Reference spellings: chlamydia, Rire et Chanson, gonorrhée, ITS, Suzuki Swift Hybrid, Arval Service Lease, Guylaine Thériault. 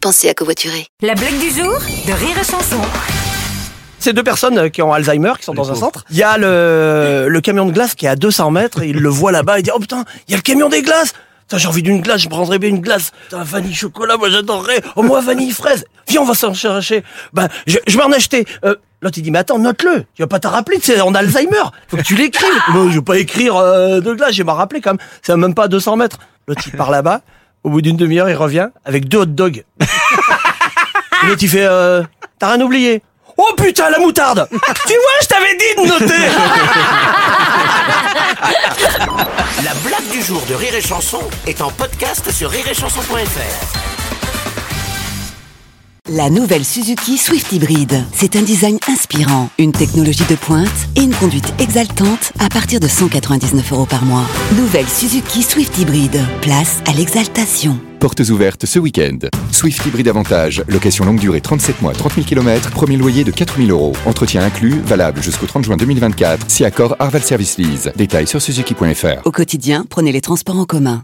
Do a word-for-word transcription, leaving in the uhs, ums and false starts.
Pensez à covoiturer. La blague du jour de Rire et Chanson. Ces deux personnes qui ont Alzheimer, qui sont les dans pauvres. Un centre. Il y a le, le camion de glace qui est à deux cents mètres, et il le voit là-bas, il dit « Oh putain, il y a le camion des glaces !» Putain, j'ai envie d'une glace, je prendrais bien une glace. Putain, vanille chocolat, moi j'adorerais. Au moins vanille fraise. Viens, on va s'en chercher. Bah, je, je vais en acheter. Euh, l'autre, il dit, mais attends, note-le. Tu vas pas t'en rappeler, c'est en Alzheimer. Faut que tu l'écrives. Non, je vais pas écrire euh, de glace, je vais m'en rappeler quand même. C'est même pas à deux cents mètres. L'autre, il part là-bas. Au bout d'une demi-heure, il revient avec deux hot dogs. L'autre, il fait, euh, t'as rien oublié. Oh putain, la moutarde. Tu vois, je t'avais dit de noter. La blague du jour de Rire et Chanson est en podcast sur rire et chanson point F R. La nouvelle Suzuki Swift Hybrid. C'est un design inspirant, une technologie de pointe et une conduite exaltante à partir de cent quatre-vingt-dix-neuf euros par mois. Nouvelle Suzuki Swift Hybrid. Place à l'exaltation. Portes ouvertes ce week-end. Swift Hybrid Avantage. Location longue durée trente-sept mois, trente mille kilomètres. Premier loyer de quatre mille euros. Entretien inclus, valable jusqu'au trente juin deux mille vingt-quatre. Si accord Arval Service Lease. Détails sur Suzuki point F R. Au quotidien, prenez les transports en commun.